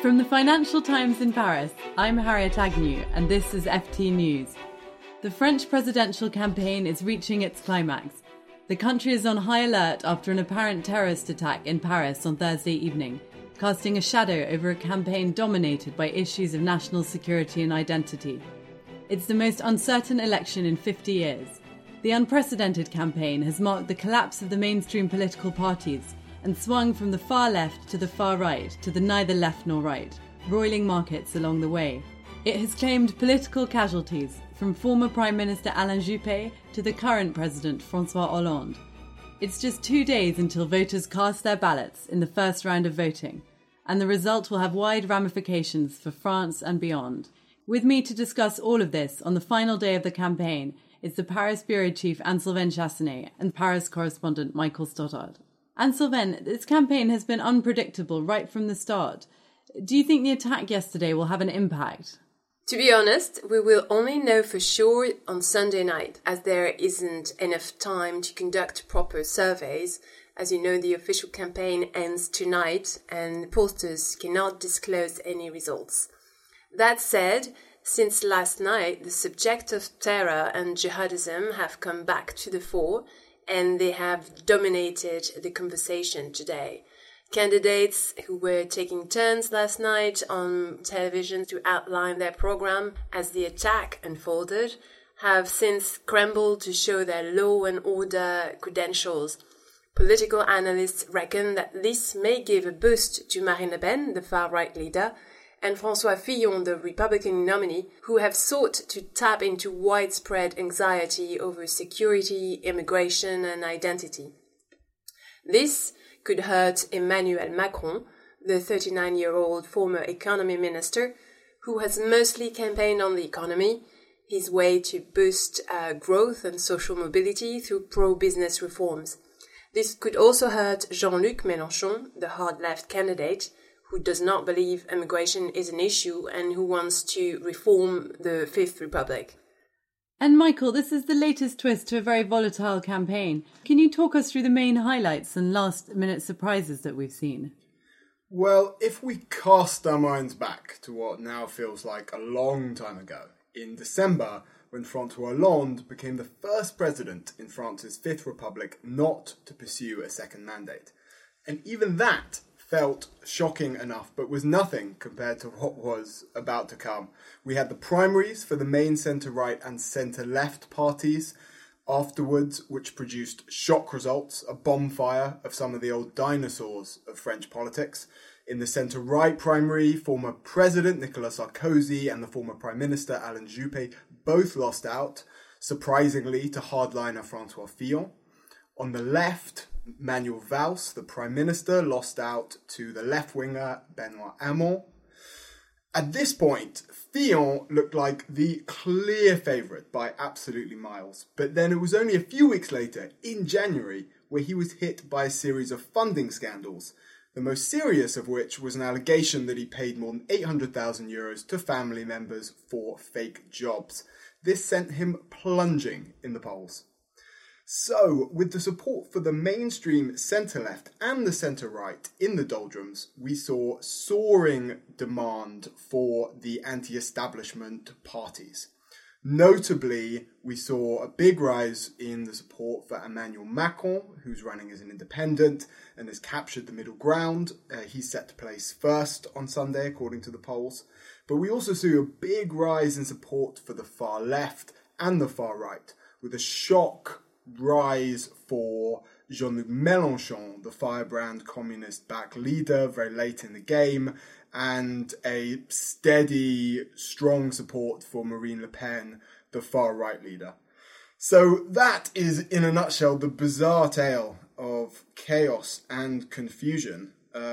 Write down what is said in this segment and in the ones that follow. From the Financial Times in Paris, I'm Harriet Agnew, and this is FT News. The French presidential campaign is reaching its climax. The country is on high alert after an apparent terrorist attack in Paris on Thursday evening, casting a shadow over a campaign dominated by issues of national security and identity. It's the most uncertain election in 50 years. The unprecedented campaign has marked the collapse of the mainstream political parties and swung from the far left to the far right to the neither left nor right, roiling markets along the way. It has claimed political casualties, from former Prime Minister Alain Juppé to the current President François Hollande. It's just 2 days until voters cast their ballots in the first round of voting, and the result will have wide ramifications for France and beyond. With me to discuss all of this on the final day of the campaign is the Paris Bureau Chief Anne-Sylvaine Chassany and Paris correspondent Michael Stothard. Anne-Sylvaine, this campaign has been unpredictable right from the start. Do you think the attack yesterday will have an impact? To be honest, we will only know for sure on Sunday night, as there isn't enough time to conduct proper surveys. As you know, the official campaign ends tonight and pollsters cannot disclose any results. That said, since last night, the subject of terror and jihadism have come back to the fore, and they have dominated the conversation today. Candidates who were taking turns last night on television to outline their program as the attack unfolded have since scrambled to show their law and order credentials. Political analysts reckon that this may give a boost to Marine Le Pen, the far-right leader, and François Fillon, the Republican nominee, who have sought to tap into widespread anxiety over security, immigration and identity. This could hurt Emmanuel Macron, the 39-year-old former economy minister, who has mostly campaigned on the economy, his way to boost growth and social mobility through pro-business reforms. This could also hurt Jean-Luc Mélenchon, the hard-left candidate, who does not believe immigration is an issue and who wants to reform the Fifth Republic. And Michael, this is the latest twist to a very volatile campaign. Can you talk us through the main highlights and last-minute surprises that we've seen? Well, if we cast our minds back to what now feels like a long time ago, in December, when François Hollande became the first president in France's Fifth Republic not to pursue a second mandate. And even that felt shocking enough, but was nothing compared to what was about to come. We had the primaries for the main centre-right and centre-left parties afterwards, which produced shock results, a bonfire of some of the old dinosaurs of French politics. In the centre-right primary, former President Nicolas Sarkozy and the former Prime Minister Alain Juppé both lost out, surprisingly, to hardliner François Fillon. On the left, Manuel Valls, the Prime Minister, lost out to the left-winger Benoit Hamon. At this point, Fillon looked like the clear favourite by absolutely miles. But then it was only a few weeks later, in January, where he was hit by a series of funding scandals, the most serious of which was an allegation that he paid more than €800,000 to family members for fake jobs. This sent him plunging in the polls. So, with the support for the mainstream centre-left and the centre-right in the doldrums, we saw soaring demand for the anti-establishment parties. Notably, we saw a big rise in the support for Emmanuel Macron, who's running as an independent and has captured the middle ground. He's set to place first on Sunday, according to the polls. But we also saw a big rise in support for the far left and the far right, with a shock rise for Jean-Luc Mélenchon, the firebrand communist-backed leader, very late in the game, and a steady, strong support for Marine Le Pen, the far-right leader. So that is, in a nutshell, the bizarre tale of chaos and confusion,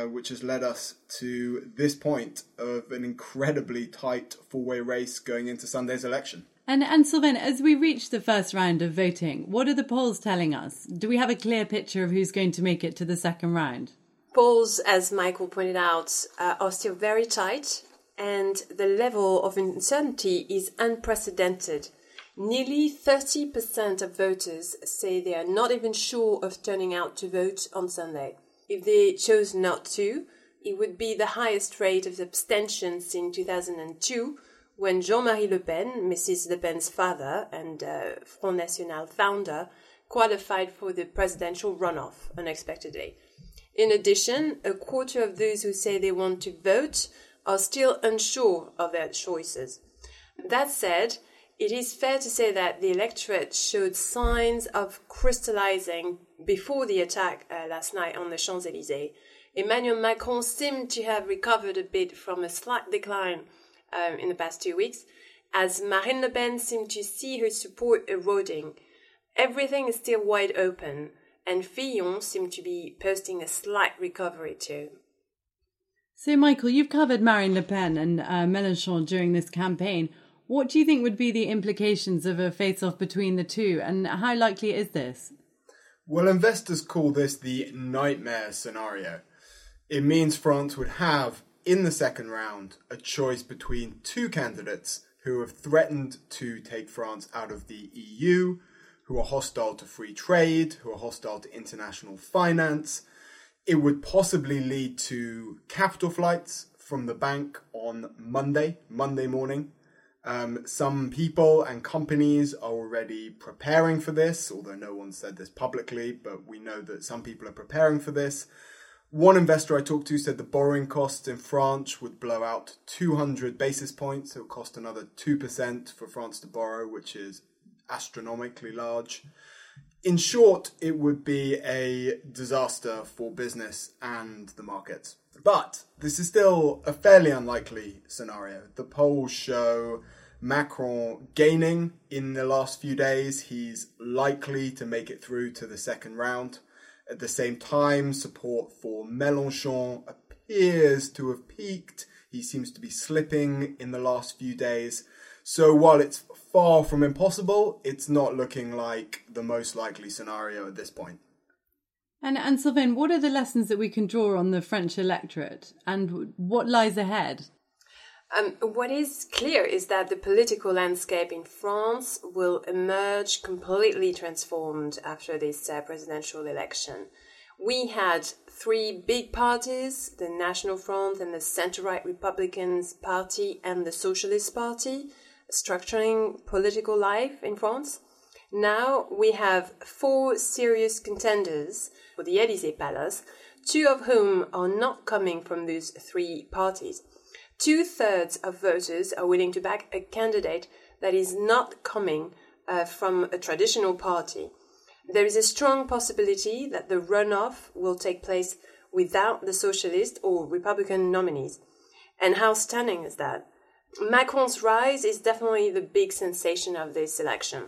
which has led us to this point of an incredibly tight four-way race going into Sunday's election. And Anne-Sylvaine, as we reach the first round of voting, what are the polls telling us? Do we have a clear picture of who's going to make it to the second round? Polls, as Michael pointed out, are still very tight, and the level of uncertainty is unprecedented. Nearly 30% of voters say they are not even sure of turning out to vote on Sunday. If they chose not to, It would be the highest rate of abstention since 2002, when Jean-Marie Le Pen, Mrs. Le Pen's father and Front National founder, qualified for the presidential runoff unexpectedly. In addition, a quarter of those who say they want to vote are still unsure of their choices. That said, it is fair to say that the electorate showed signs of crystallizing before the attack last night on the Champs-Élysées. Emmanuel Macron seemed to have recovered a bit from a slight decline in the past 2 weeks, as Marine Le Pen seemed to see her support eroding. Everything is still wide open, and Fillon seemed to be posting a slight recovery too. So, Michael, you've covered Marine Le Pen and Mélenchon during this campaign. What do you think would be the implications of a face-off between the two, and how likely is this? Well, investors call this the nightmare scenario. It means France would have, in the second round, a choice between two candidates who have threatened to take France out of the EU, who are hostile to free trade, who are hostile to international finance. It would possibly lead to capital flights from the bank on Monday morning. Some people and companies are already preparing for this, although no one said this publicly, but we know that some people are preparing for this. One investor I talked to said the borrowing costs in France would blow out 200 basis points. It would cost another 2% for France to borrow, which is astronomically large. In short, it would be a disaster for business and the markets. But this is still a fairly unlikely scenario. The polls show Macron gaining in the last few days. He's likely to make it through to the second round. At the same time, support for Mélenchon appears to have peaked. He seems to be slipping in the last few days. So while it's far from impossible, it's not looking like the most likely scenario at this point. And Anne-Sylvaine, what are the lessons that we can draw on the French electorate, and what lies ahead? What is clear is that the political landscape in France will emerge completely transformed after this presidential election. We had three big parties, the National Front and the centre-right Republicans Party and the Socialist Party, structuring political life in France. Now we have four serious contenders for the Élysée Palace, two of whom are not coming from those three parties. 2/3 of voters are willing to back a candidate that is not coming from a traditional party. There is a strong possibility that the runoff will take place without the socialist or Republican nominees. And how stunning is that? Macron's rise is definitely the big sensation of this election,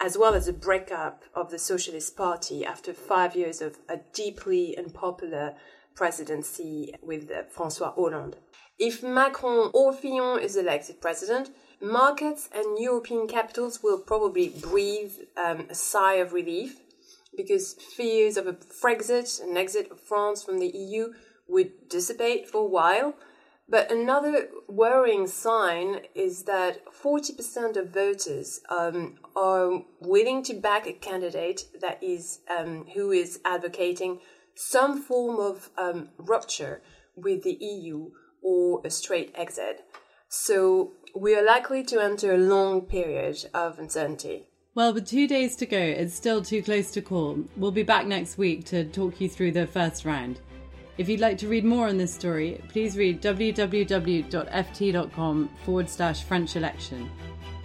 as well as the breakup of the Socialist Party after 5 years of a deeply unpopular presidency with François Hollande. If Macron or Fillon is elected president, markets and European capitals will probably breathe a sigh of relief, because fears of a Frexit, an exit of France from the EU, would dissipate for a while. But another worrying sign is that 40% of voters are willing to back a candidate that is who is advocating some form of rupture with the EU or a straight exit. So we are likely to enter a long period of uncertainty. Well, with 2 days to go, it's still too close to call. We'll be back next week to talk you through the first round. If you'd like to read more on this story, please read www.ft.com/French election.